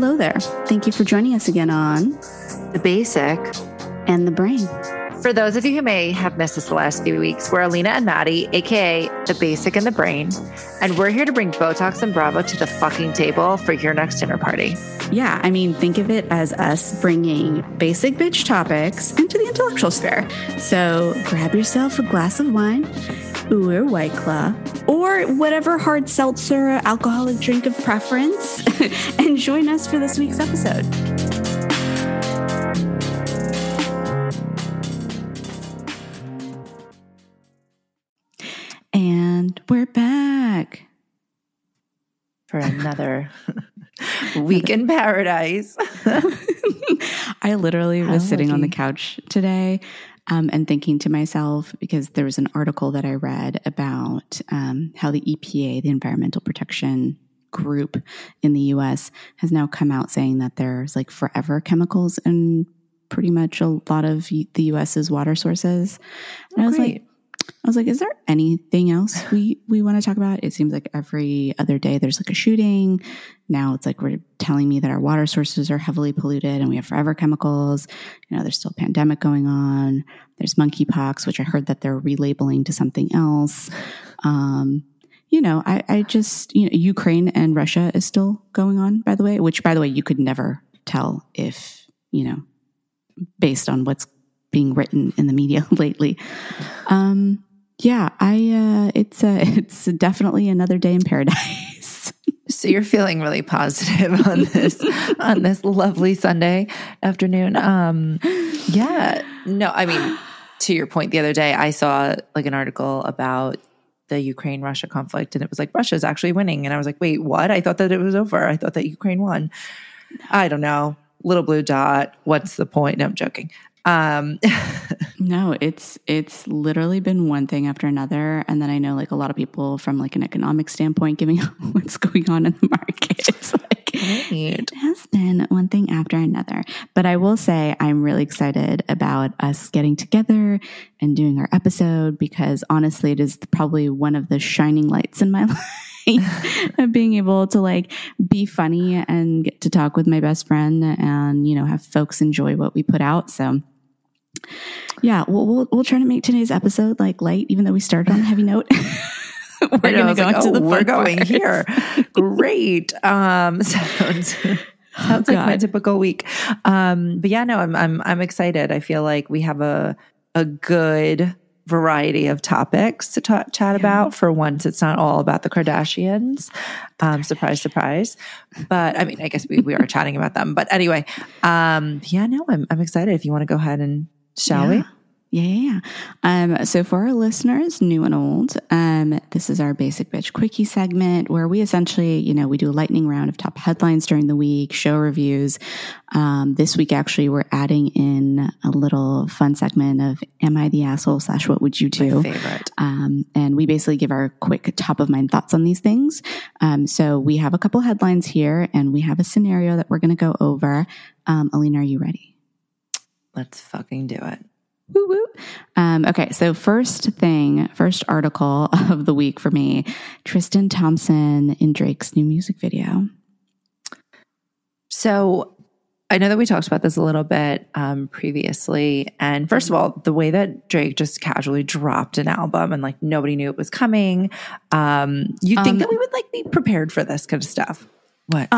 Hello there. Thank you for joining us again on The Basic and the Brain. For those of you who may have missed us the last few weeks, we're Alina and Maddie, aka The Basic and the Brain, and we're here to bring Botox and Bravo to the fucking table for your next dinner party. Yeah, I mean, think of it as us bringing basic bitch topics into the intellectual sphere. So grab yourself a glass of wine, or White Claw, or whatever hard seltzer or alcoholic drink of preference, and join us for this week's episode. We're back for another week in paradise. I literally was sitting on the couch today and thinking to myself, because there was an article that I read about how the EPA, the Environmental Protection Group in the U.S., has now come out saying that there's like forever chemicals in pretty much a lot of the U.S.'s water sources. And I was like, is there anything else we want to talk about? It seems like every other day there's like a shooting. Now it's like we're telling me that our water sources are heavily polluted and we have forever chemicals. You know, there's still a pandemic going on. There's monkeypox, which I heard that they're relabeling to something else. You know, I just, Ukraine and Russia is still going on, by the way, which, by the way, you could never tell if, you know, based on what's being written in the media lately. It's definitely another day in paradise. So you're feeling really positive on this on this lovely Sunday afternoon. No, I mean, to your point, the other day I saw like an article about the Ukraine-Russia conflict, and it was like Russia's actually winning, and I was like, wait, what? I thought that it was over. I thought that Ukraine won. I don't know. Little blue dot. What's the point? No, I'm joking. No, it's literally been one thing after another. And then I know like a lot of people from like an economic standpoint giving up what's going on in the market. It's like, it has been one thing after another, but I will say I'm really excited about us getting together and doing our episode, because honestly, it is probably one of the shining lights in my life. Of being able to like be funny and get to talk with my best friend and, you know, have folks enjoy what we put out. So yeah, we'll try to make today's episode like light, even though we started on a heavy note. We're going here. Great. Sounds like my typical week. But yeah, no, I'm excited. I feel like we have a good variety of topics to chat about. For once, it's not all about the Kardashians. Surprise, surprise. But I mean, I guess we are chatting about them. But anyway, I'm excited. If you want to go ahead and shall we? Yeah. So for our listeners, new and old, this is our Basic Bitch Quickie segment where we essentially, you know, we do a lightning round of top headlines during the week, show reviews. This week, actually, we're adding in a little fun segment of Am I the Asshole / What Would You Do? My favorite. And we basically give our quick top of mind thoughts on these things. So we have a couple headlines here and we have a scenario that we're going to go over. Alina, are you ready? Let's fucking do it. Woo woo. Okay, so first article of the week for me, Tristan Thompson in Drake's new music video. So I know that we talked about this a little bit previously. And first of all, the way that Drake just casually dropped an album and like nobody knew it was coming. You'd think that we would like be prepared for this kind of stuff. What?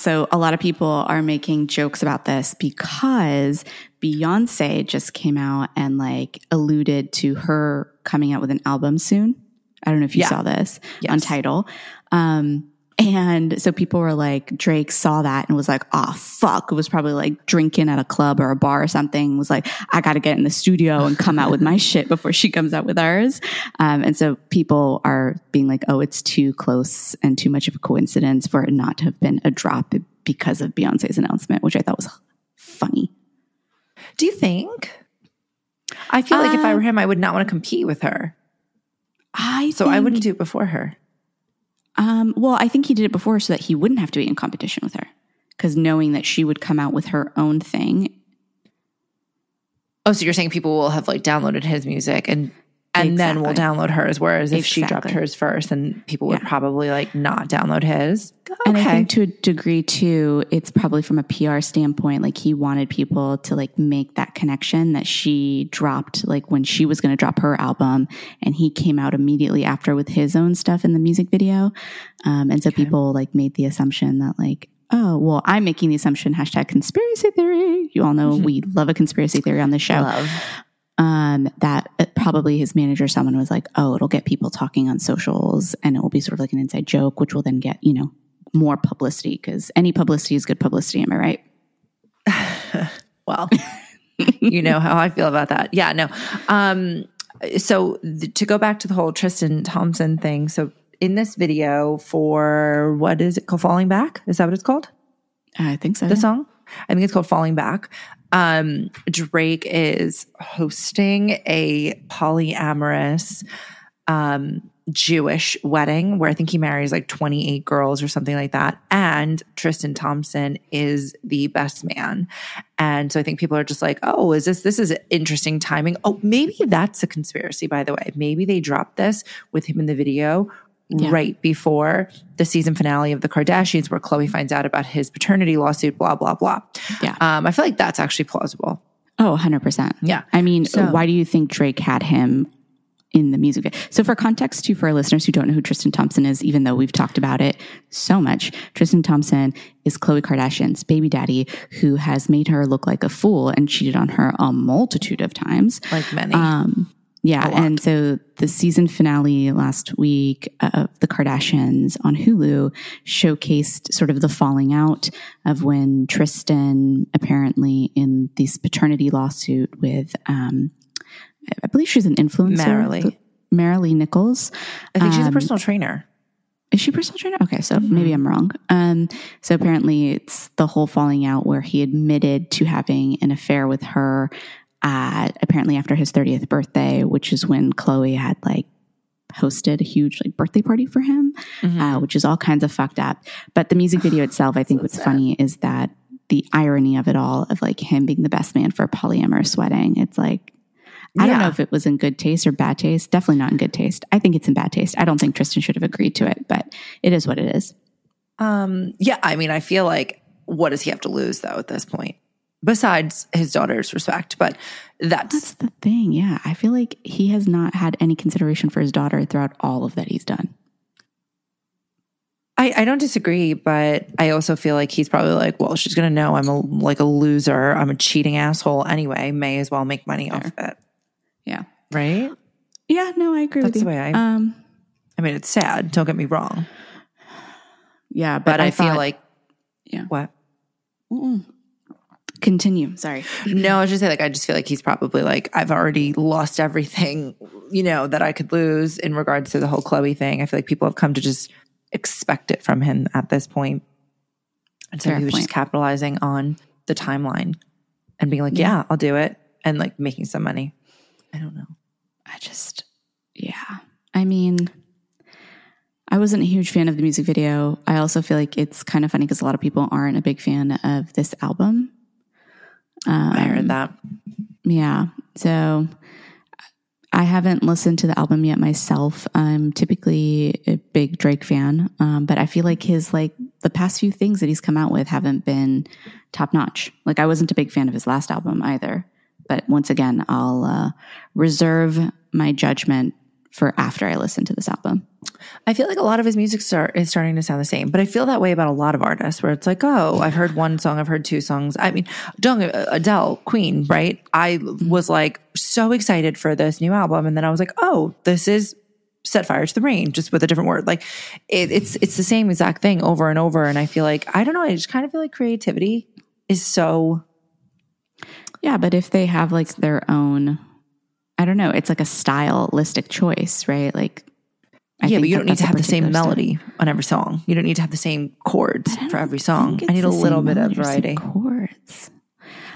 So a lot of people are making jokes about this because Beyoncé just came out and like alluded to her coming out with an album soon. I don't know if you saw this on Tidal. And so people were like, Drake saw that and was like, oh, fuck. It was probably like drinking at a club or a bar or something. Was like, I got to get in the studio and come out with my shit before she comes out with hers. And so people are being like, oh, it's too close and too much of a coincidence for it not to have been a drop because of Beyonce's announcement, which I thought was funny. Do you think? I feel like if I were him, I would not want to compete with her. I wouldn't do it before her. Well, I think he did it before so that he wouldn't have to be in competition with her, because knowing that she would come out with her own thing. Oh, so you're saying people will have like downloaded his music and and then we'll download hers. Whereas if she dropped hers first, then people would probably like not download his. Okay. And I think to a degree too, it's probably from a PR standpoint, like he wanted people to like make that connection that she dropped, like when she was going to drop her album, and he came out immediately after with his own stuff in the music video. And so people like made the assumption that like, oh, well, I'm making the assumption, hashtag conspiracy theory. You all know we love a conspiracy theory on this show. That probably his manager, someone was like, oh, it'll get people talking on socials and it will be sort of like an inside joke, which will then get, you know, more publicity because any publicity is good publicity. Am I right? Well, you know how I feel about that. Yeah, no. So to go back to the whole Tristan Thompson thing. So in this video for, what is it called? Falling Back? Is that what it's called? I think so. The song? I think it's called Falling Back. Drake is hosting a polyamorous Jewish wedding where I think he marries like 28 girls or something like that. And Tristan Thompson is the best man. And so I think people are just like, oh, is this is interesting timing. Oh, maybe that's a conspiracy, by the way. Maybe they dropped this with him in the video right before the season finale of The Kardashians, where Khloe finds out about his paternity lawsuit, blah, blah, blah. Yeah. I feel like that's actually plausible. Oh, 100%. Yeah. I mean, so why do you think Drake had him in the music video? So for context too, for our listeners who don't know who Tristan Thompson is, even though we've talked about it so much, Tristan Thompson is Khloe Kardashian's baby daddy, who has made her look like a fool and cheated on her a multitude of times. Like many. Yeah, and so the season finale last week of The Kardashians on Hulu showcased sort of the falling out of when Tristan, apparently in this paternity lawsuit with, I believe she's an influencer. Marilee Nichols. I think she's a personal trainer. Is she a personal trainer? Okay, so maybe I'm wrong. So apparently it's the whole falling out where he admitted to having an affair with her apparently after his 30th birthday, which is when Khloe had like hosted a huge like birthday party for him, which is all kinds of fucked up. But the music video itself, I think what's funny is that the irony of it all, of like him being the best man for a polyamorous wedding. It's like, I don't know if it was in good taste or bad taste. Definitely not in good taste. I think it's in bad taste. I don't think Tristan should have agreed to it, but it is what it is. Yeah. I mean, I feel like, what does he have to lose though at this point? Besides his daughter's respect, but that's the thing. Yeah. I feel like he has not had any consideration for his daughter throughout all of that he's done. I don't disagree, but I also feel like he's probably like, well, she's going to know I'm a loser. I'm a cheating asshole anyway. May as well make money off of it. Yeah. Right? Yeah. No, I agree with you. That's the way I mean, it's sad. Don't get me wrong. Yeah. But I feel like, what? Mm-mm. Continue. Sorry. No, I was just saying, like, I just feel like he's probably like, I've already lost everything, you know, that I could lose in regards to the whole Khloe thing. I feel like people have come to just expect it from him at this point. And so he was just capitalizing on the timeline and being like, yeah, I'll do it. And like making some money. I don't know. I just, I mean, I wasn't a huge fan of the music video. I also feel like it's kind of funny because a lot of people aren't a big fan of this album. I heard that. Yeah. So I haven't listened to the album yet myself. I'm typically a big Drake fan, but I feel like his, like the past few things that he's come out with haven't been top notch. Like I wasn't a big fan of his last album either, but once again, I'll reserve my judgment for after I listen to this album. I feel like a lot of his music is starting to sound the same, but I feel that way about a lot of artists where it's like, oh, I've heard one song, I've heard two songs. I mean, Adele, Queen, right? I was like so excited for this new album. And then I was like, oh, this is Set Fire to the Rain, just with a different word. Like it's the same exact thing over and over. And I feel like, I don't know, I just kind of feel like creativity is so... Yeah, but if they have like their own... I don't know. It's like a stylistic choice, right? Like, I think but you don't need to have the same melody on every song. You don't need to have the same chords for every song. I need a little bit of variety. Chords.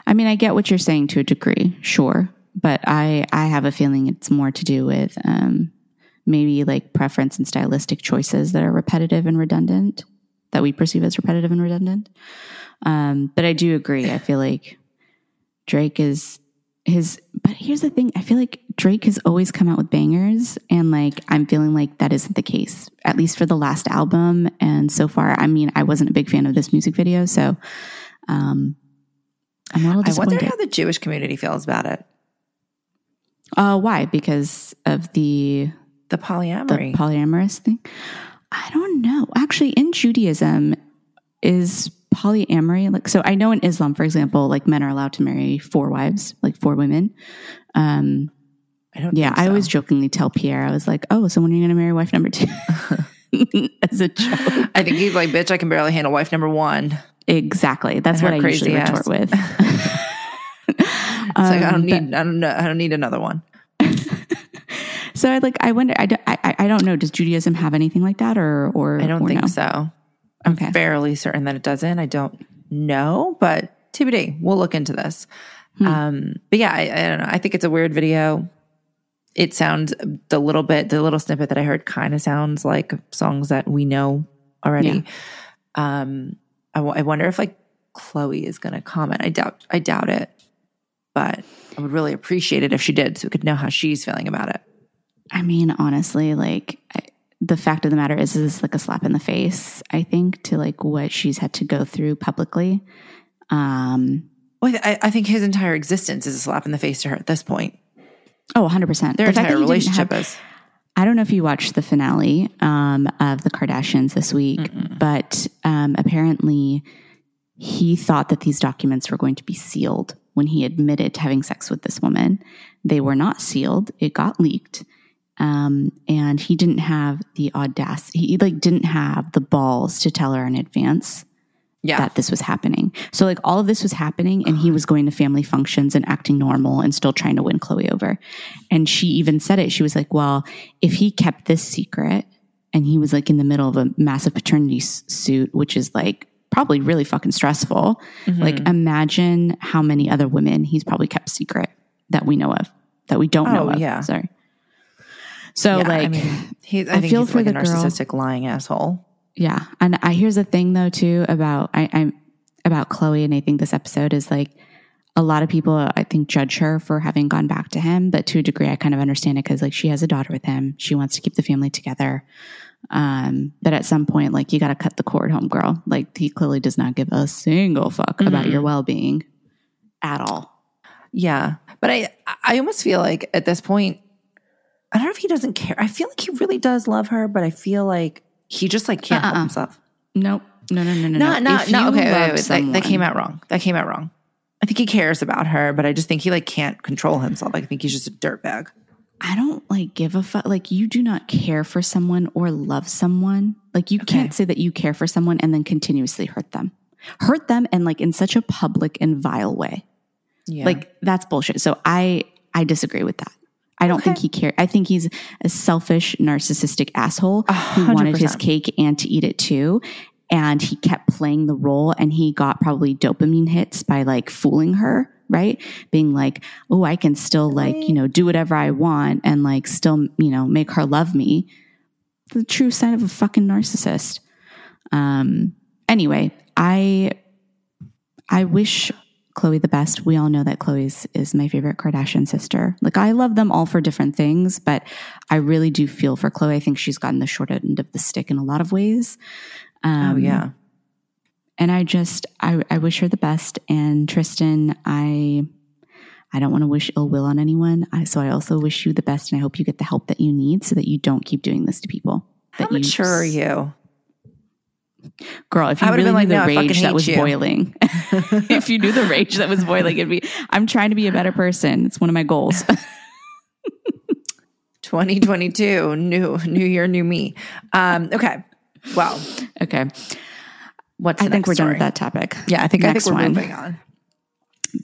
I mean, I get what you're saying to a degree, sure, but I have a feeling it's more to do with maybe like preference and stylistic choices that are repetitive and redundant, that we perceive as repetitive and redundant. But I do agree. I feel like Drake is. But here's the thing. I feel like Drake has always come out with bangers, and like I'm feeling like that isn't the case, at least for the last album. And so far, I mean, I wasn't a big fan of this music video, so I'm a little disappointed. I wonder how the Jewish community feels about it. Why? Because of the polyamory, the polyamorous thing. I don't know. Actually, in Judaism, is polyamory like, so I know in Islam, for example, like men are allowed to marry 4 wives, like 4 women. I don't. Yeah, I always jokingly tell Pierre, I was like, "Oh, so when are you going to marry wife number 2?" As a joke. I think he's like, "Bitch, I can barely handle wife number 1." Exactly. That's what I usually retort with. It's like I don't need another one. So I wonder. I don't know. Does Judaism have anything like that, or I don't think so. I'm fairly certain that it doesn't. I don't know, but TBD. We'll look into this. But yeah, I don't know. I think it's a weird video. It sounds the little snippet that I heard kind of sounds like songs that we know already. Yeah. I wonder if like Khloe is going to comment. I doubt it, but I would really appreciate it if she did, so we could know how she's feeling about it. I mean, honestly, like the fact of the matter is like a slap in the face, I think, to like what she's had to go through publicly. Well, I think his entire existence is a slap in the face to her at this point. Oh, 100%. Their entire relationship is. I don't know if you watched the finale of the Kardashians this week, but apparently he thought that these documents were going to be sealed when he admitted to having sex with this woman. They were not sealed. It got leaked. And he didn't have the audacity. He didn't have the balls to tell her in advance. Yeah. That this was happening. So like all of this was happening, and he was going to family functions and acting normal and still trying to win Khloe over. And she even said it. She was like, well, if he kept this secret and he was like in the middle of a massive paternity suit, which is like probably really fucking stressful. Mm-hmm. Like imagine how many other women he's probably kept secret that we know of, that we don't know of. Yeah. Sorry. So yeah, like, I mean, I think feel he's for like the narcissistic lying asshole. Yeah. And here's the thing though, too, about Khloe. And I think this episode is like a lot of people, I think, judge her for having gone back to him, but to a degree I kind of understand it. 'Cause like she has a daughter with him. She wants to keep the family together. But at some point, like you got to cut the cord, homegirl. Like he clearly does not give a single fuck about your well-being at all. Yeah. But I almost feel like at this point, I don't know if he doesn't care. I feel like he really does love her, but I feel like he just like can't help himself. Nope. No. Okay. Wait, that came out wrong. I think he cares about her, but I just think he like can't control himself. I think he's just a dirtbag. I don't like give a fuck. Like you do not care for someone or love someone. Like you can't say that you care for someone and then continuously hurt them. And like in such a public and vile way. Yeah. Like that's bullshit. So I disagree with that. I don't think he cared. I think he's a selfish, narcissistic asshole who wanted his cake and to eat it too. And he kept playing the role, and he got probably dopamine hits by like fooling her, right? Being like, oh, I can still like, you know, do whatever I want and like still, you know, make her love me. The true sign of a fucking narcissist. Anyway, I wish Khloe the best. We all know that Khloe is my favorite Kardashian sister. Like I love them all for different things, but I really do feel for Khloe. I think she's gotten the short end of the stick in a lot of ways. And I just, I wish her the best. And Tristan, I don't want to wish ill will on anyone. So I also wish you the best, and I hope you get the help that you need so that you don't keep doing this to people. How mature are you? Girl, if you really knew the rage that was boiling, it'd be, I'm trying to be a better person. It's one of my goals. 2022, new year, new me. Okay. Wow. Okay. What's the next story? Done with that topic. Yeah, I think we're moving on.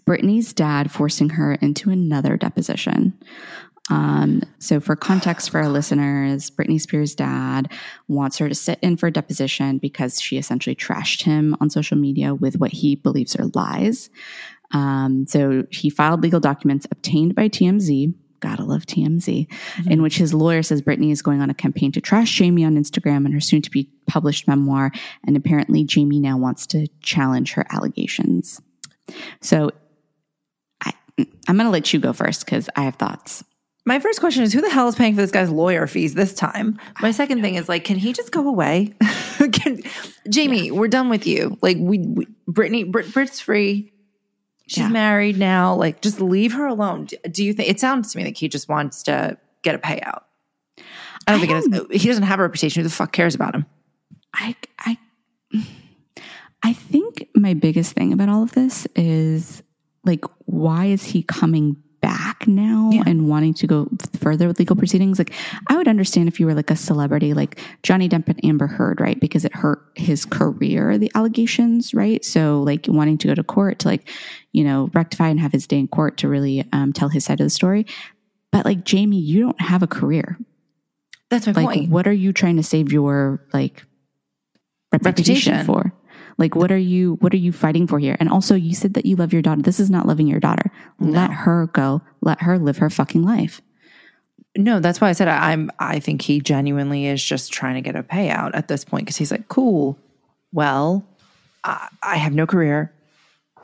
Britney's dad forcing her into another deposition. So for context for our listeners, Britney Spears' dad wants her to sit in for a deposition because she essentially trashed him on social media with what he believes are lies. So he filed legal documents obtained by TMZ. Gotta love TMZ, in which his lawyer says Britney is going on a campaign to trash Jamie on Instagram and her soon to be published memoir. And apparently Jamie now wants to challenge her allegations. So I'm going to let you go first because I have thoughts. My first question is, who the hell is paying for this guy's lawyer fees this time? My second thing is, like, can he just go away? Jamie, we're done with you. Like, Brit's free. She's married now. Like, just leave her alone. Do you think? It sounds to me like he just wants to get a payout. I don't think he doesn't have a reputation. Who the fuck cares about him? I think my biggest thing about all of this is, like, why is he coming back now and wanting to go further with legal proceedings? Like, I would understand if you were like a celebrity, like Johnny Depp and Amber Heard, right? Because it hurt his career, the allegations, right? So like wanting to go to court to like, you know, rectify and have his day in court to really tell his side of the story. But like, Jamie, you don't have a career. That's my point. Like, what are you trying to save your like reputation for? Like, what are you fighting for here? And also, you said that you love your daughter. This is not loving your daughter. No. Let her go. Let her live her fucking life. No, that's why I said I think he genuinely is just trying to get a payout at this point, because he's like, cool, well, I have no career.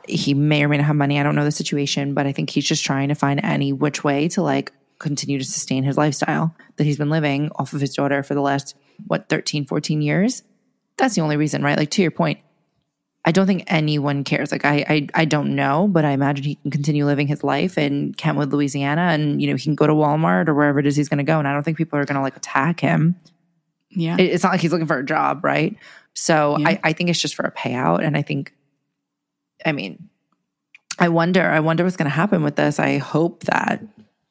He may or may not have money. I don't know the situation, but I think he's just trying to find any which way to like continue to sustain his lifestyle that he's been living off of his daughter for the last, 13, 14 years? That's the only reason, right? Like, to your point, I don't think anyone cares. Like, I don't know, but I imagine he can continue living his life in Kentwood, Louisiana, and, you know, he can go to Walmart or wherever it is he's going to go, and I don't think people are going to, like, attack him. Yeah. It's not like he's looking for a job, right? So I think it's just for a payout, and I think, I mean, I wonder what's going to happen with this. I hope that,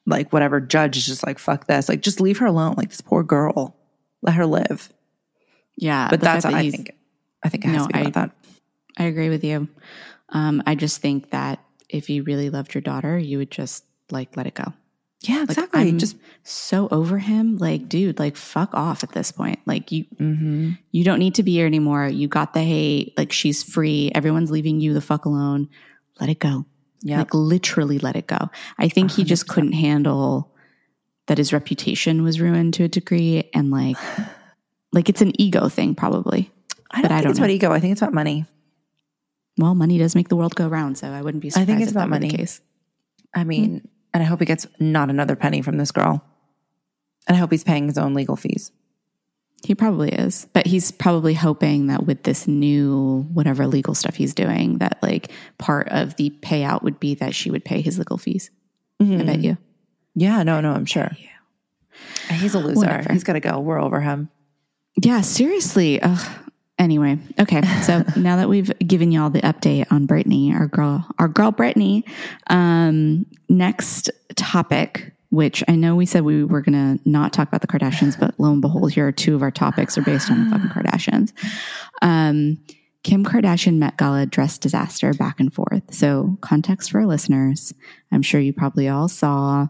like, whatever judge is just like, fuck this. Like, just leave her alone. Like, this poor girl. Let her live. Yeah. But that's what I think it has to be about that. I agree with you. I just think that if you really loved your daughter, you would just like let it go. Yeah, exactly. Like, I'm just so over him. Like, dude, like fuck off at this point. Like you don't need to be here anymore. You got the hate. Like, she's free. Everyone's leaving you the fuck alone. Let it go. Yeah, like literally let it go. I think 100%. He just couldn't handle that his reputation was ruined to a degree, and like it's an ego thing probably. I don't think it's about ego. I think it's about money. Well, money does make the world go round, so I wouldn't be surprised. I think it's about money. Case. I mean, and I hope he gets not another penny from this girl. And I hope he's paying his own legal fees. He probably is. But he's probably hoping that with this new whatever legal stuff he's doing, that like part of the payout would be that she would pay his legal fees. Mm-hmm. I bet you. Yeah, no, I'm sure. Yeah. He's a loser. Whatever. He's got to go. We're over him. Yeah, seriously. Ugh. Anyway, okay, so now that we've given y'all the update on Britney, our girl Britney, next topic, which I know we said we were going to not talk about the Kardashians, but lo and behold, here are two of our topics are based on the fucking Kardashians. Kim Kardashian Met Gala dress disaster back and forth. So context for our listeners, I'm sure you probably all saw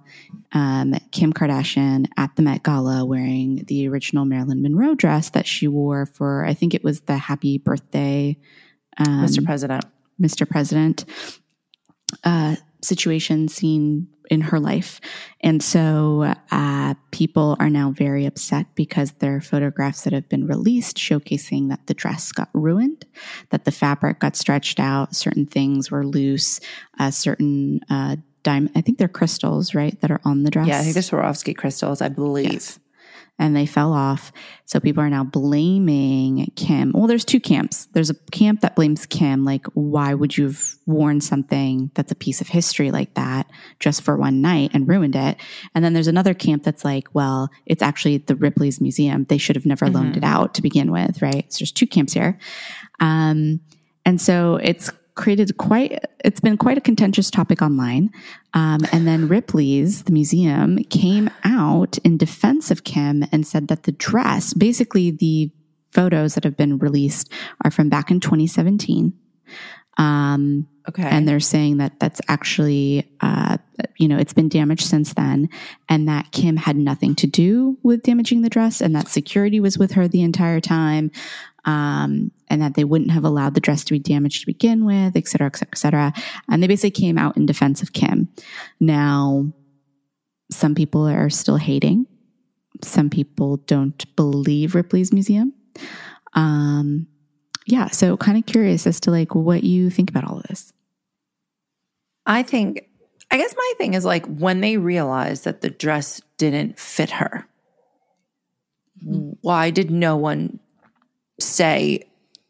Kim Kardashian at the Met Gala wearing the original Marilyn Monroe dress that she wore for, I think it was the happy birthday. Mr. President situation seen in her life. And so people are now very upset because there are photographs that have been released showcasing that the dress got ruined, that the fabric got stretched out, certain things were loose, certain diamond, I think they're crystals, right, that are on the dress. Yeah, I think they're Swarovski crystals, I believe. Yes. And they fell off. So people are now blaming Kim. Well, there's two camps. There's a camp that blames Kim. Like, why would you have worn something that's a piece of history like that just for one night and ruined it? And then there's another camp that's like, well, it's actually the Ripley's Museum. They should have never loaned it out to begin with, right? So there's two camps here. And so it's been quite a contentious topic online. And then Ripley's, the museum, came out in defense of Kim and said that the dress, basically the photos that have been released are from back in 2017. Okay. And they're saying that that's actually, you know, it's been damaged since then, and that Kim had nothing to do with damaging the dress, and that security was with her the entire time, and that they wouldn't have allowed the dress to be damaged to begin with, et cetera, et cetera, et cetera. And they basically came out in defense of Kim. Now, some people are still hating. Some people don't believe Ripley's Museum. Yeah, so kind of curious as to like what you think about all of this. I think I guess my thing is like when they realized that the dress didn't fit her, why did no one say,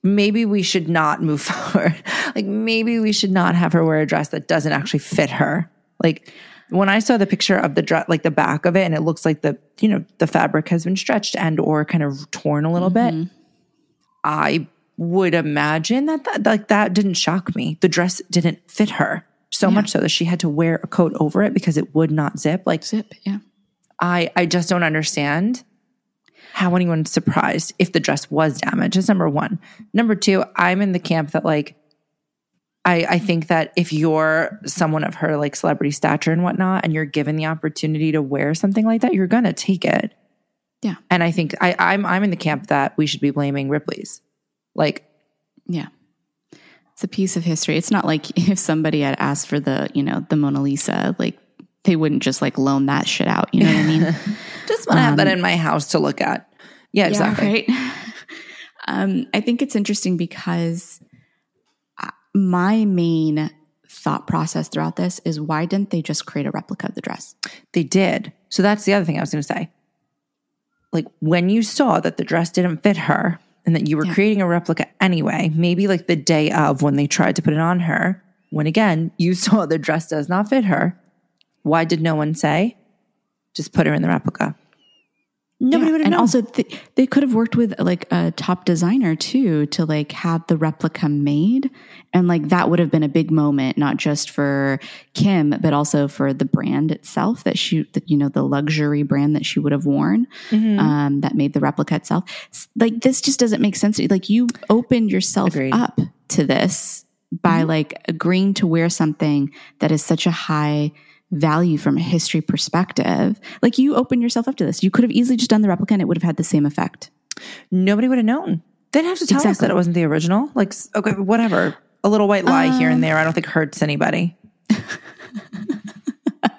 maybe we should not move forward? Like maybe we should not have her wear a dress that doesn't actually fit her. Like when I saw the picture of the dress, like the back of it, and it looks like the, you know, the fabric has been stretched and or kind of torn a little bit. I would imagine that like that didn't shock me. The dress didn't fit her so much so that she had to wear a coat over it because it would not zip. Like zip, yeah. I just don't understand how anyone's surprised if the dress was damaged. That's number one. Number two, I'm in the camp that like I think that if you're someone of her like celebrity stature and whatnot, and you're given the opportunity to wear something like that, you're gonna take it. Yeah. And I think I'm in the camp that we should be blaming Ripley's. Like, yeah, it's a piece of history. It's not like if somebody had asked for the, you know, the Mona Lisa, like they wouldn't just like loan that shit out. You know what I mean? Just want to have that in my house to look at. Yeah, exactly. Right? I think it's interesting because my main thought process throughout this is why didn't they just create a replica of the dress? They did. So that's the other thing I was going to say. Like when you saw that the dress didn't fit her and that you were creating a replica anyway, maybe like the day of when they tried to put it on her, when again, you saw the dress does not fit her, why did no one say, just put her in the replica? Nobody would have known. And also they could have worked with like a top designer too, to like have the replica made. And like, that would have been a big moment, not just for Kim, but also for the brand itself that she, you know, the luxury brand that she would have worn, that made the replica itself. Like this just doesn't make sense. Like you opened yourself up to this by like agreeing to wear something that is such a high value from a history perspective. Like you open yourself up to this. You could have easily just done the replica and it would have had the same effect. Nobody would have known. They'd have to tell us that it wasn't the original. Like, okay, whatever. A little white lie here and there, I don't think hurts anybody.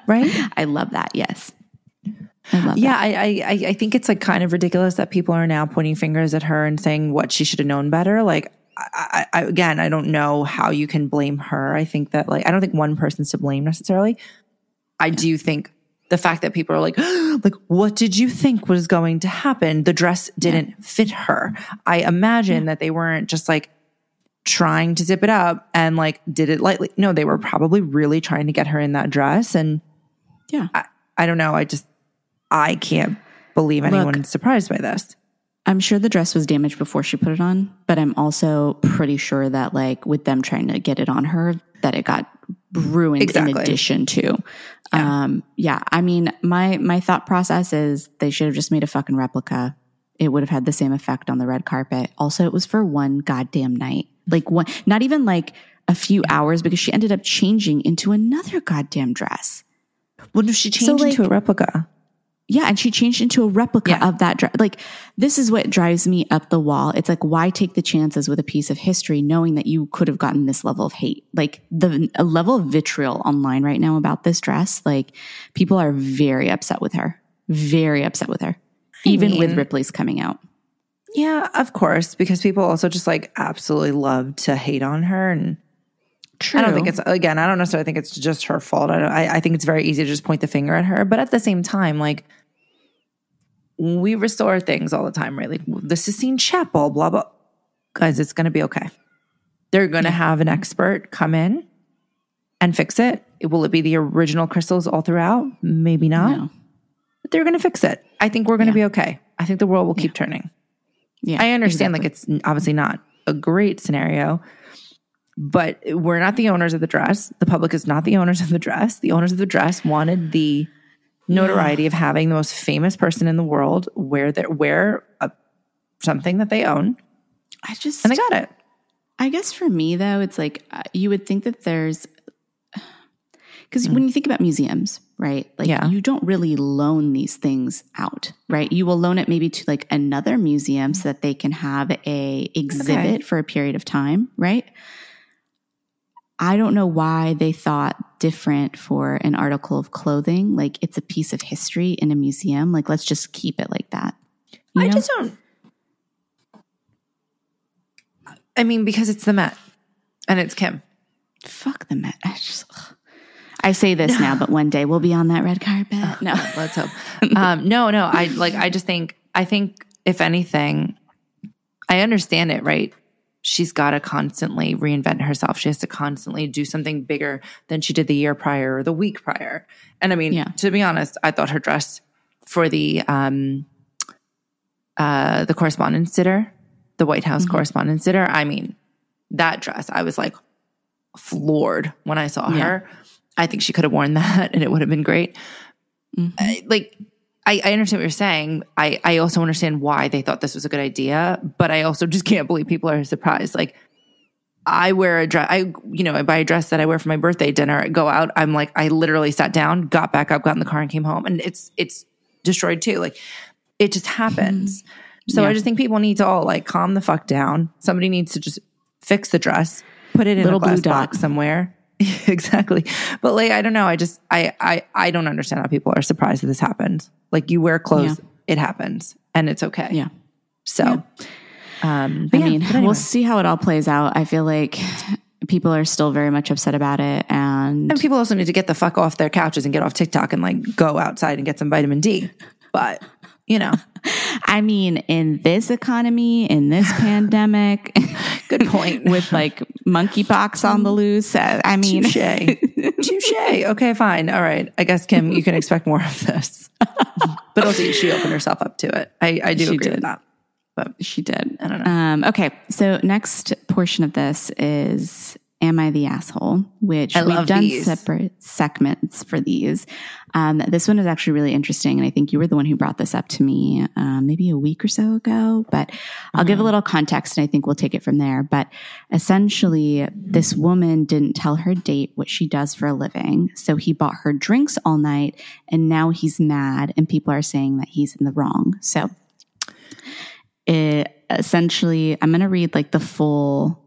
Right? I love that. Yes. I love that. Yeah. I think it's like kind of ridiculous that people are now pointing fingers at her and saying what she should have known better. Like, I again, I don't know how you can blame her. I think that like, I don't think one person's to blame necessarily. I do think the fact that people are like, what did you think was going to happen? The dress didn't fit her. I imagine that they weren't just like trying to zip it up and like did it lightly. No, they were probably really trying to get her in that dress. And I don't know. I can't believe anyone's surprised by this. I'm sure the dress was damaged before she put it on, but I'm also pretty sure that like with them trying to get it on her, that it got ruined in addition to. I mean, my thought process is they should have just made a fucking replica. It would have had the same effect on the red carpet. Also, it was for one goddamn night. Like one, not even like a few hours, because she ended up changing into another goddamn dress. Well, no, she changed into a replica. Yeah, and she changed into a replica of that dress. Like, this is what drives me up the wall. It's like, why take the chances with a piece of history knowing that you could have gotten this level of hate? Like, a level of vitriol online right now about this dress, like, people are very upset with her. Very upset with her. Even with Ripley's coming out. Yeah, of course, because people also just, like, absolutely love to hate on her. And true. I don't think it's, again, I don't necessarily think it's just her fault. I think it's very easy to just point the finger at her. But at the same time, like, we restore things all the time, right? Like the Sistine Chapel, blah, blah. Guys, it's going to be okay. They're going to have an expert come in and fix it. Will it be the original crystals all throughout? Maybe not. No. But they're going to fix it. I think we're going to be okay. I think the world will keep turning. Yeah, I understand like it's obviously not a great scenario, but we're not the owners of the dress. The public is not the owners of the dress. The owners of the dress wanted the notoriety of having the most famous person in the world wear something that they own. And they got it. I guess for me, though, it's like you would think that there's... Because when you think about museums, right, like you don't really loan these things out, right? You will loan it maybe to like another museum so that they can have a exhibit for a period of time, right? I don't know why they thought different for an article of clothing. Like it's a piece of history in a museum. Like let's just keep it like that. You know? Just don't. I mean, because it's the Met and it's Kim. Fuck the Met. I just I say this now, but one day we'll be on that red carpet. Oh, no, let's hope. No. I think if anything, I understand it, right? She's got to constantly reinvent herself. She has to constantly do something bigger than she did the year prior or the week prior. And I mean, to be honest, I thought her dress for the correspondence dinner, the White House correspondence dinner, I mean, that dress, I was like floored when I saw her. I think she could have worn that and it would have been great. I understand what you're saying. I also understand why they thought this was a good idea, but I also just can't believe people are surprised. Like, I wear a dress, I buy a dress that I wear for my birthday dinner, I go out, I'm like, I literally sat down, got back up, got in the car and came home, and it's destroyed too. Like, it just happens. So I just think people need to all like calm the fuck down. Somebody needs to just fix the dress, put it in a glass box somewhere. Exactly. But like, I don't know. I don't understand how people are surprised that this happened. Like, you wear clothes, it happens, and it's okay. Yeah. So, anyway. We'll see how it all plays out. I feel like people are still very much upset about it. And people also need to get the fuck off their couches and get off TikTok and like go outside and get some vitamin D. But, I mean, in this economy, in this pandemic, good point. With like monkeypox on the loose, I mean, touche. Okay, fine. All right. I guess, Kim, you can expect more of this. But also, she opened herself up to it. I agree with that. But she did. I don't know. Okay. So next portion of this is Am I the Asshole? Which we've done separate segments for these. This one is actually really interesting, and I think you were the one who brought this up to me maybe a week or so ago, but I'll give a little context, and I think we'll take it from there. But essentially, this woman didn't tell her date what she does for a living, so he bought her drinks all night, and now he's mad, and people are saying that he's in the wrong. So essentially, I'm going to read like the full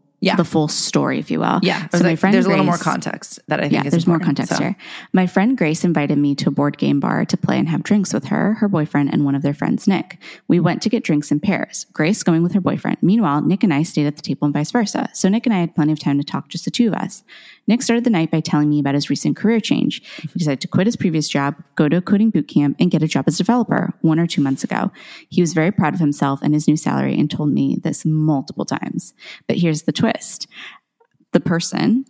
story, if you will. Yeah. So my friend, there's Grace, a little more context that I think is important. Yeah, there's more context here. My friend Grace invited me to a board game bar to play and have drinks with her, her boyfriend, and one of their friends, Nick. We went to get drinks in Paris, Grace going with her boyfriend. Meanwhile, Nick and I stayed at the table and vice versa. So Nick and I had plenty of time to talk, just the two of us. Nick started the night by telling me about his recent career change. He decided to quit his previous job, go to a coding boot camp, and get a job as a developer 1 or 2 months ago. He was very proud of himself and his new salary and told me this multiple times. But here's the twist. The person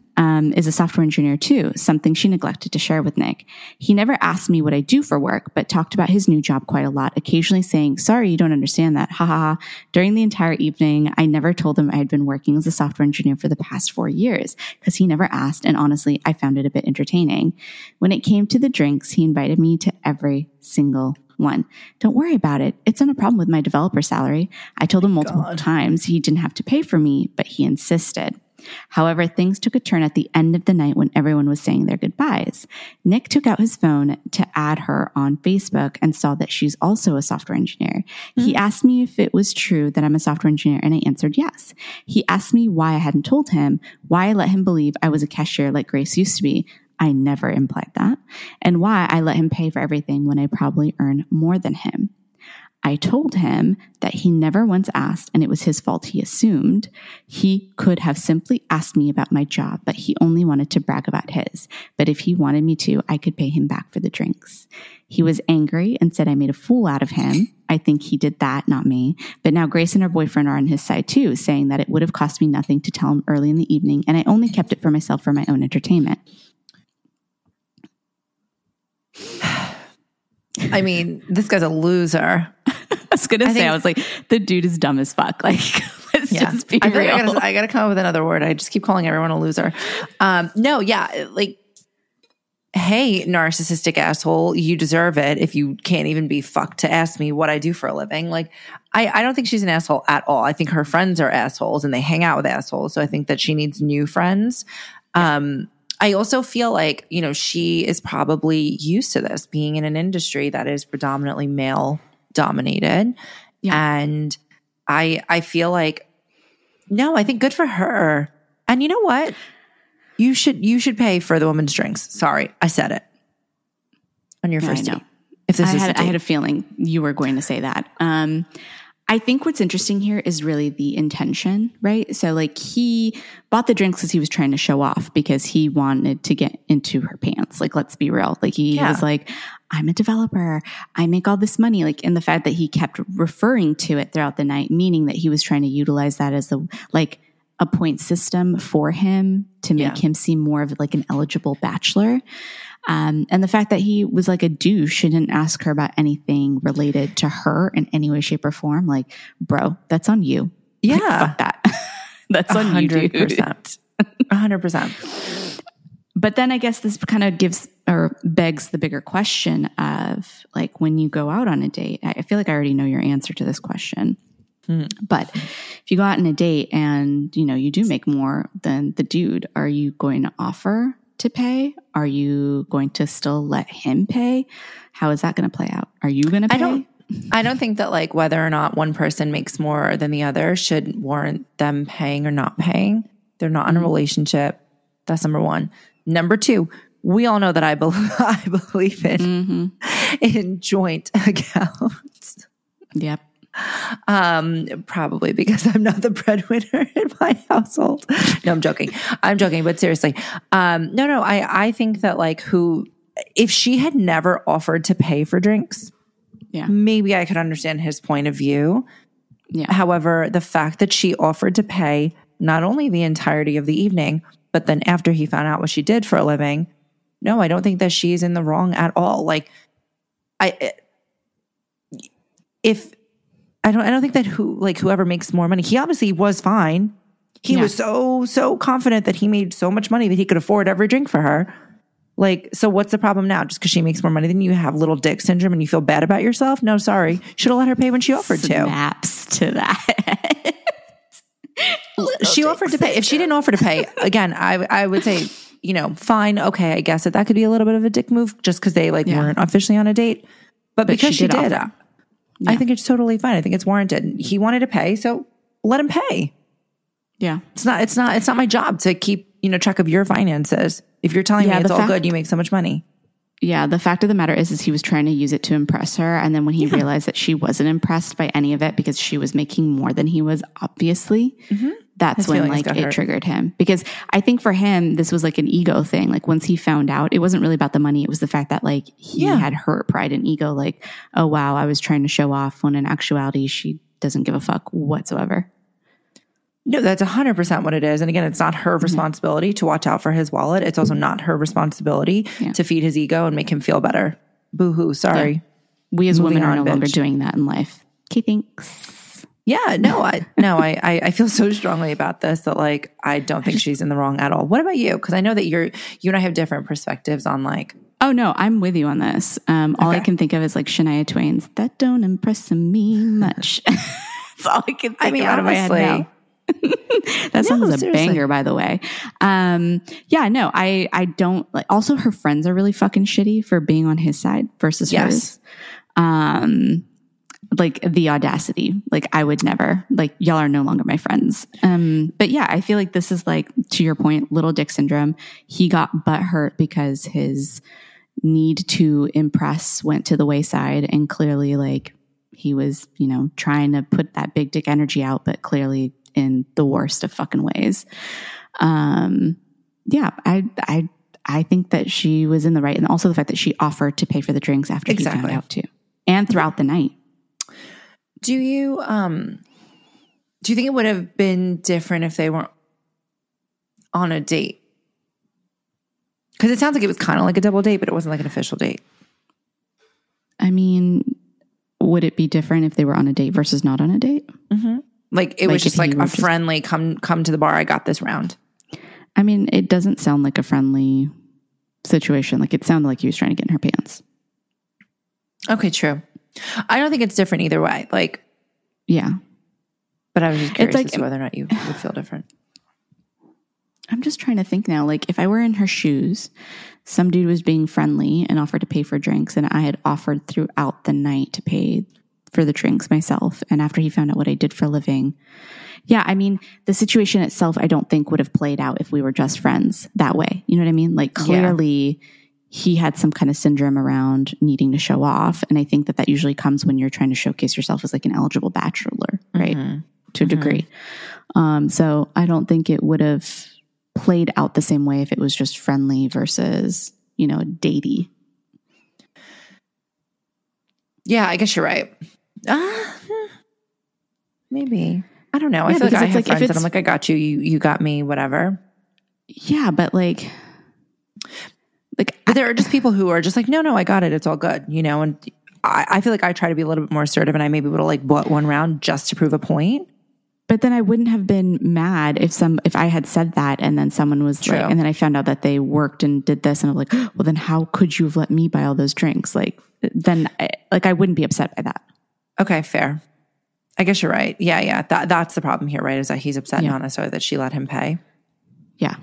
is a software engineer too, something she neglected to share with Nick. He never asked me what I do for work, but talked about his new job quite a lot, occasionally saying, sorry, you don't understand that, ha ha ha. During the entire evening, I never told him I had been working as a software engineer for the past 4 years because he never asked, and honestly, I found it a bit entertaining. When it came to the drinks, he invited me to every single one. Don't worry about it. It's not a problem with my developer salary. I told him multiple times he didn't have to pay for me, but he insisted. However, things took a turn at the end of the night when everyone was saying their goodbyes. Nick took out his phone to add her on Facebook and saw that she's also a software engineer. Mm-hmm. He asked me if it was true that I'm a software engineer, and I answered yes. He asked me why I hadn't told him, why I let him believe I was a cashier like Grace used to be. I never implied that. And why I let him pay for everything when I probably earn more than him. I told him that he never once asked, and it was his fault, he assumed. He could have simply asked me about my job, but he only wanted to brag about his. But if he wanted me to, I could pay him back for the drinks. He was angry and said I made a fool out of him. I think he did that, not me. But now Grace and her boyfriend are on his side too, saying that it would have cost me nothing to tell him early in the evening, and I only kept it for myself for my own entertainment. I mean, this guy's a loser. I was going to say, I was like, the dude is dumb as fuck. Like, let's just be real. I gotta come up with another word. I just keep calling everyone a loser. Like, hey, narcissistic asshole, you deserve it if you can't even be fucked to ask me what I do for a living. Like, I don't think she's an asshole at all. I think her friends are assholes and they hang out with assholes. So I think that she needs new friends. I also feel like, she is probably used to this, being in an industry that is predominantly male dominated. Yeah. And I feel like, no, I think good for her. And you know what? You should pay for the woman's drinks. Sorry, I said it. On your first date. If this is a date. I had a feeling you were going to say that. I think what's interesting here is really the intention, right? So like he bought the drinks because he was trying to show off because he wanted to get into her pants. Like, let's be real. Like he was like, I'm a developer. I make all this money. Like, and the fact that he kept referring to it throughout the night, meaning that he was trying to utilize that as the, like, a point system for him to make him seem more of like an eligible bachelor. And the fact that he was like a douche and didn't ask her about anything related to her in any way, shape, or form. Like, bro, that's on you. Yeah. Like, fuck that. That's 100%. On you, dude. 100%. But then I guess this kind of gives or begs the bigger question of like when you go out on a date, I feel like I already know your answer to this question. But if you go out on a date and, you know, you do make more than the dude, are you going to offer to pay? Are you going to still let him pay? How is that going to play out? Are you going to pay? I don't think that like whether or not one person makes more than the other should warrant them paying or not paying. They're not in a relationship. That's number one. Number two, we all know that I believe in joint accounts. Yep. Probably because I'm not the breadwinner in my household. No, I'm joking. But seriously, I think that like if she had never offered to pay for drinks, maybe I could understand his point of view. Yeah. However, the fact that she offered to pay not only the entirety of the evening, but then after he found out what she did for a living, no, I don't think that she's in the wrong at all. Like I don't think that whoever makes more money, he obviously was fine. He was so confident that he made so much money that he could afford every drink for her. Like, so what's the problem now? Just because she makes more money than you have little dick syndrome and you feel bad about yourself? No, sorry. Should have let her pay when she offered to. Snaps to that. She offered to pay. If she didn't offer to pay, again, I would say, you know, fine. Okay, I guess that could be a little bit of a dick move just because they like weren't officially on a date. But because she did I think it's totally fine. I think it's warranted. He wanted to pay, so let him pay. Yeah. It's not my job to keep, you know, track of your finances. If you're telling me it's all good, you make so much money. Yeah. The fact of the matter is he was trying to use it to impress her. And then when he realized that she wasn't impressed by any of it because she was making more than he was, obviously, that's when like it triggered him. Because I think for him, this was like an ego thing. Like once he found out, it wasn't really about the money. It was the fact that like he had her pride and ego. Like, oh, wow, I was trying to show off when in actuality, she doesn't give a fuck whatsoever. No, that's 100% what it is. And again, it's not her responsibility to watch out for his wallet. It's also not her responsibility to feed his ego and make him feel better. Boo-hoo. Sorry. Yeah. We as women are no longer doing that in life. Okay, thanks. Yeah, no, I feel so strongly about this that like, I don't think she's in the wrong at all. What about you? Because I know that you and I have different perspectives on like, oh no, I'm with you on this. All I can think of is like Shania Twain's, that don't impress me much. That's all I can think out of my head now. That sounds a banger, by the way. I don't like. Also, her friends are really fucking shitty for being on his side versus hers. Like the audacity. Like I would never. Like y'all are no longer my friends. But yeah, I feel like this is like to your point, little dick syndrome. He got butt hurt because his need to impress went to the wayside, and clearly, like he was, you know, trying to put that big dick energy out, but clearly in the worst of fucking ways. I think that she was in the right. And also the fact that she offered to pay for the drinks after he found out too. And throughout the night. Do you think it would have been different if they weren't on a date? Because it sounds like it was kind of like a double date, but it wasn't like an official date. I mean, would it be different if they were on a date versus not on a date? Mm-hmm. Like it was just like a friendly, come to the bar, I got this round. I mean, it doesn't sound like a friendly situation. Like it sounded like he was trying to get in her pants. Okay, true. I don't think it's different either way. Like, yeah. But I was just curious as to whether or not you would feel different. I'm just trying to think now. Like if I were in her shoes, some dude was being friendly and offered to pay for drinks, and I had offered throughout the night to pay for the drinks myself. And after he found out what I did for a living. Yeah. I mean, the situation itself, I don't think would have played out if we were just friends that way. You know what I mean? Like clearly he had some kind of syndrome around needing to show off. And I think that that usually comes when you're trying to showcase yourself as like an eligible bachelor, right? Mm-hmm. To a degree. Mm-hmm. So I don't think it would have played out the same way if it was just friendly versus, you know, datey. Yeah, I guess you're right. Maybe. I don't know. I feel like I have friends that I'm like, I got you, you got me, whatever. Yeah, but like there are just people who are just like, no, I got it. It's all good, you know? And I feel like I try to be a little bit more assertive, and I maybe would have like bought one round just to prove a point. But then I wouldn't have been mad if I had said that, and then someone was True. Like, and then I found out that they worked and did this, and I'm like, well, then how could you have let me buy all those drinks? Like, then I wouldn't be upset by that. Okay, fair. I guess you're right. Yeah. That's the problem here, right? Is that he's upset and honest, so that she let him pay. Yeah.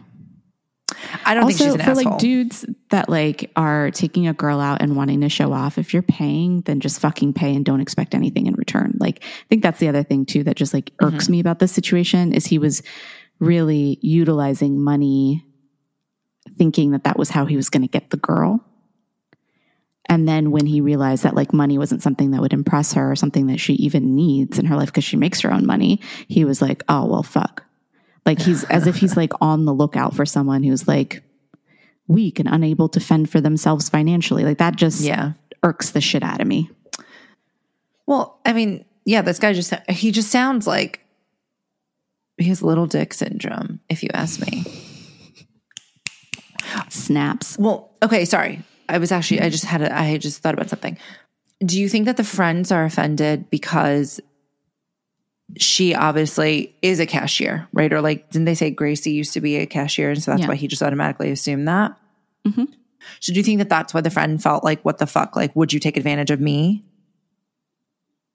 I don't think she's an asshole. Also, for like dudes that like are taking a girl out and wanting to show off, if you're paying, then just fucking pay and don't expect anything in return. Like, I think that's the other thing too that just like irks me about this situation is he was really utilizing money, thinking that was how he was going to get the girl. And then when he realized that like money wasn't something that would impress her or something that she even needs in her life because she makes her own money, he was like, oh, well, fuck. Like he's as if he's like on the lookout for someone who's like weak and unable to fend for themselves financially. Like that just irks the shit out of me. Well, I mean, yeah, this guy he just sounds like he has little dick syndrome, if you ask me. Snaps. Well, okay, sorry. I just thought about something. Do you think that the friends are offended because she obviously is a cashier, right? Or like, didn't they say Gracie used to be a cashier? And so that's why he just automatically assumed that. Mm-hmm. So do you think that that's why the friend felt like, what the fuck? Like, would you take advantage of me?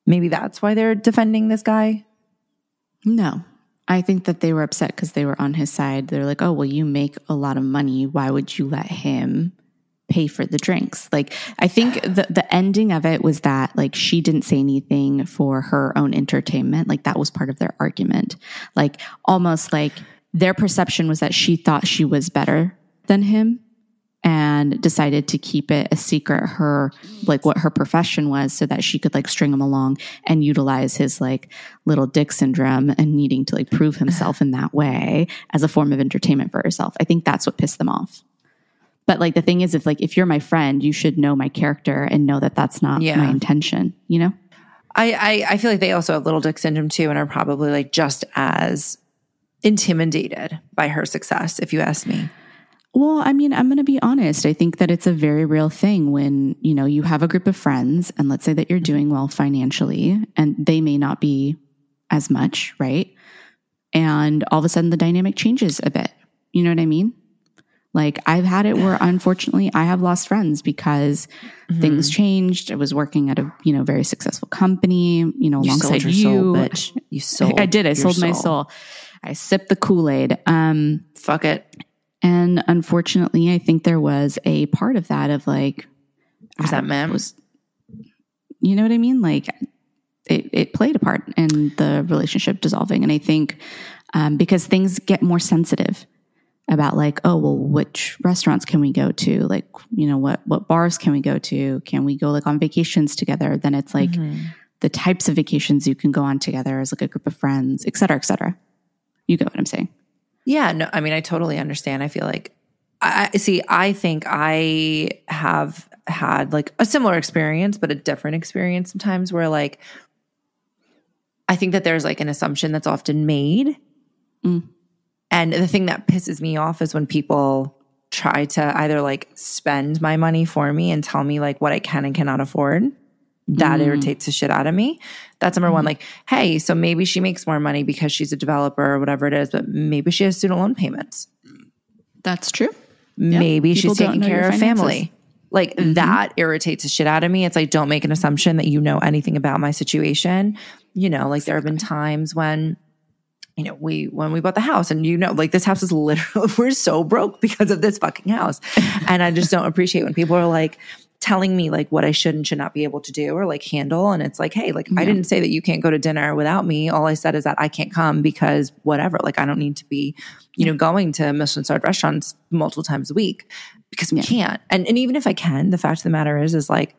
Maybe that's why they're defending this guy? No. I think that they were upset because they were on his side. They're like, oh, well, you make a lot of money. Why would you let him pay for the drinks? Like, I think the ending of it was that like she didn't say anything for her own entertainment. Like that was part of their argument. Like almost like their perception was that she thought she was better than him and decided to keep it a secret, her like what her profession was, so that she could like string him along and utilize his like little dick syndrome and needing to like prove himself in that way as a form of entertainment for herself. I think that's what pissed them off. But like the thing is, if you're my friend, you should know my character and know that that's not my intention, you know? I feel like they also have little dick syndrome too and are probably like just as intimidated by her success, if you ask me. Well, I mean, I'm going to be honest. I think that it's a very real thing when, you know, you have a group of friends and let's say that you're doing well financially and they may not be as much, right? And all of a sudden the dynamic changes a bit. You know what I mean? Like I've had it where unfortunately I have lost friends because things changed. I was working at a, you know, very successful company, you know, alongside you. You sold. I did. I sold my soul. I sipped the Kool-Aid. Fuck it. And unfortunately I think there was a part of that of like, you know what I mean? Like it played a part in the relationship dissolving. And I think, because things get more sensitive about like, oh, well, which restaurants can we go to? Like, you know, what bars can we go to? Can we go like on vacations together? Then it's like the types of vacations you can go on together as like a group of friends, et cetera, et cetera. You get what I'm saying? Yeah, no, I mean, I totally understand. I feel like, I think I have had like a similar experience, but a different experience sometimes where like, I think that there's like an assumption that's often made. Mm. And the thing that pisses me off is when people try to either like spend my money for me and tell me like what I can and cannot afford. That irritates the shit out of me. That's number one. Like, hey, so maybe she makes more money because she's a developer or whatever it is, but maybe she has student loan payments. That's true. Maybe she's taking care of family. Like that irritates the shit out of me. It's like, don't make an assumption that you know anything about my situation. You know, like there have been times when you know, when we bought the house and, you know, like this house is literally, we're so broke because of this fucking house. And I just don't appreciate when people are like, telling me like what I should and should not be able to do or like handle. And it's like, hey, like I didn't say that you can't go to dinner without me. All I said is that I can't come because whatever, like I don't need to be, you know, going to Michelin-starred restaurants multiple times a week because we can't. And even if I can, the fact of the matter is like,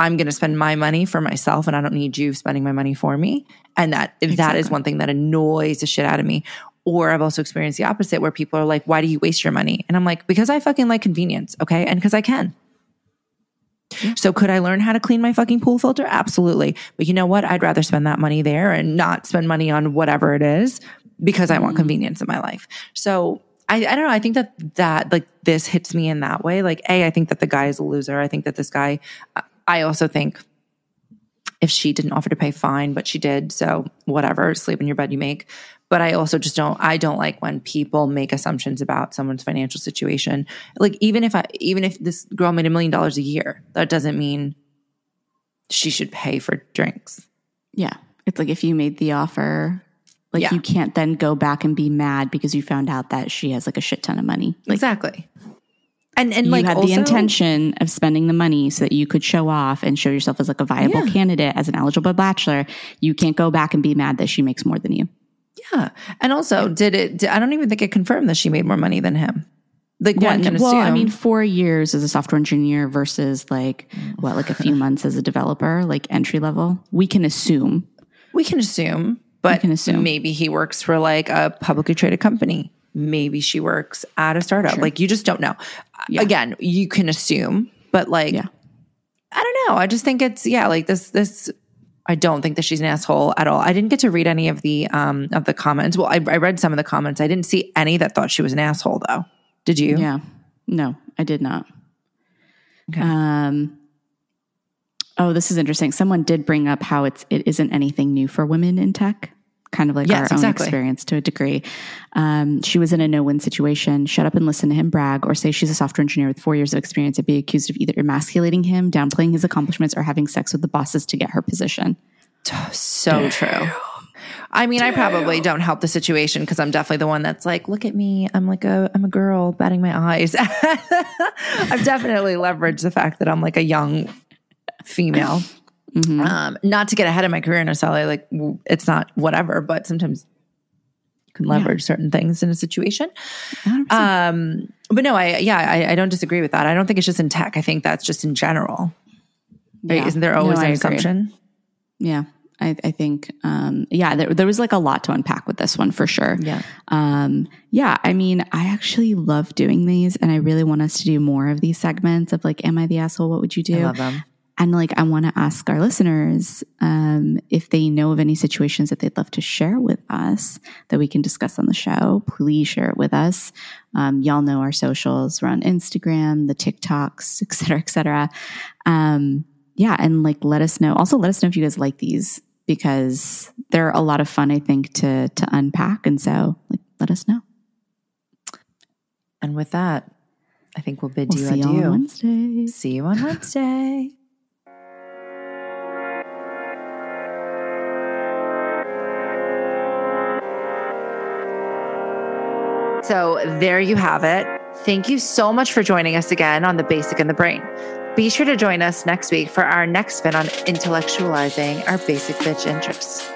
I'm going to spend my money for myself and I don't need you spending my money for me. And that, if that is one thing that annoys the shit out of me. Or I've also experienced the opposite where people are like, why do you waste your money? And I'm like, because I fucking like convenience. Okay. And because I can. Yeah. So could I learn how to clean my fucking pool filter? Absolutely. But you know what? I'd rather spend that money there and not spend money on whatever it is because I want convenience in my life. So I don't know. I think that like this hits me in that way. Like, I think that the guy is a loser. I think that this guy, I also think if she didn't offer to pay, fine, but she did. So whatever, sleep in your bed you make. But I also just don't like when people make assumptions about someone's financial situation. Like even if this girl made $1 million a year, that doesn't mean she should pay for drinks. Yeah. It's like if you made the offer, like you can't then go back and be mad because you found out that she has like a shit ton of money. Like, exactly. And you like had also the intention of spending the money so that you could show off and show yourself as like a viable candidate, as an eligible bachelor. You can't go back and be mad that she makes more than you. Yeah. And also I don't even think it confirmed that she made more money than him. Like one can assume. Well, I mean, 4 years as a software engineer versus like, what, like a few months as a developer, like entry level. We can assume. Maybe he works for like a publicly traded company. Maybe she works at a startup. Sure. Like you just don't know. Yeah. Again, you can assume, but like, I don't know. I just think it's, like this, I don't think that she's an asshole at all. I didn't get to read any of the comments. Well, I read some of the comments. I didn't see any that thought she was an asshole though. Did you? Yeah. No, I did not. Okay. Oh, this is interesting. Someone did bring up how it isn't anything new for women in tech. Kind of like our own experience to a degree. She was in a no-win situation. Shut up and listen to him brag, or say she's a software engineer with 4 years of experience and be accused of either emasculating him, downplaying his accomplishments, or having sex with the bosses to get her position. So true. I mean, I probably don't help the situation because I'm definitely the one that's like, look at me. I'm like I'm a girl batting my eyes. I've definitely leveraged the fact that I'm like a young female. Mm-hmm. Not to get ahead of my career necessarily, like it's not whatever, but sometimes you can leverage certain things in a situation. 100%. But no, I don't disagree with that. I don't think it's just in tech. I think that's just in general. Yeah. Right? Isn't there always an assumption? Yeah. I think, there was like a lot to unpack with this one for sure. Yeah. I mean, I actually love doing these and I really want us to do more of these segments of like, am I the asshole? What would you do? I love them. And like, I want to ask our listeners if they know of any situations that they'd love to share with us that we can discuss on the show. Please share it with us. Y'all know our socials. We're on Instagram, the TikToks, et cetera, et cetera. And like, let us know. Also, let us know if you guys like these because they're a lot of fun, I think, to unpack. And so like, let us know. And with that, I think we'll bid you adieu. See you on Wednesday. See you on Wednesday. So there you have it. Thank you so much for joining us again on The Basic and the Brain. Be sure to join us next week for our next spin on intellectualizing our basic bitch interests.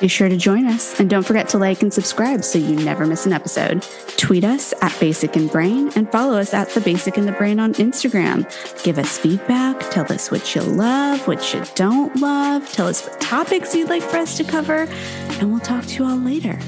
Be sure to join us and don't forget to like and subscribe so you never miss an episode. Tweet us at Basic and Brain and follow us at The Basic and the Brain on Instagram. Give us feedback. Tell us what you love, what you don't love. Tell us what topics you'd like for us to cover. And we'll talk to you all later.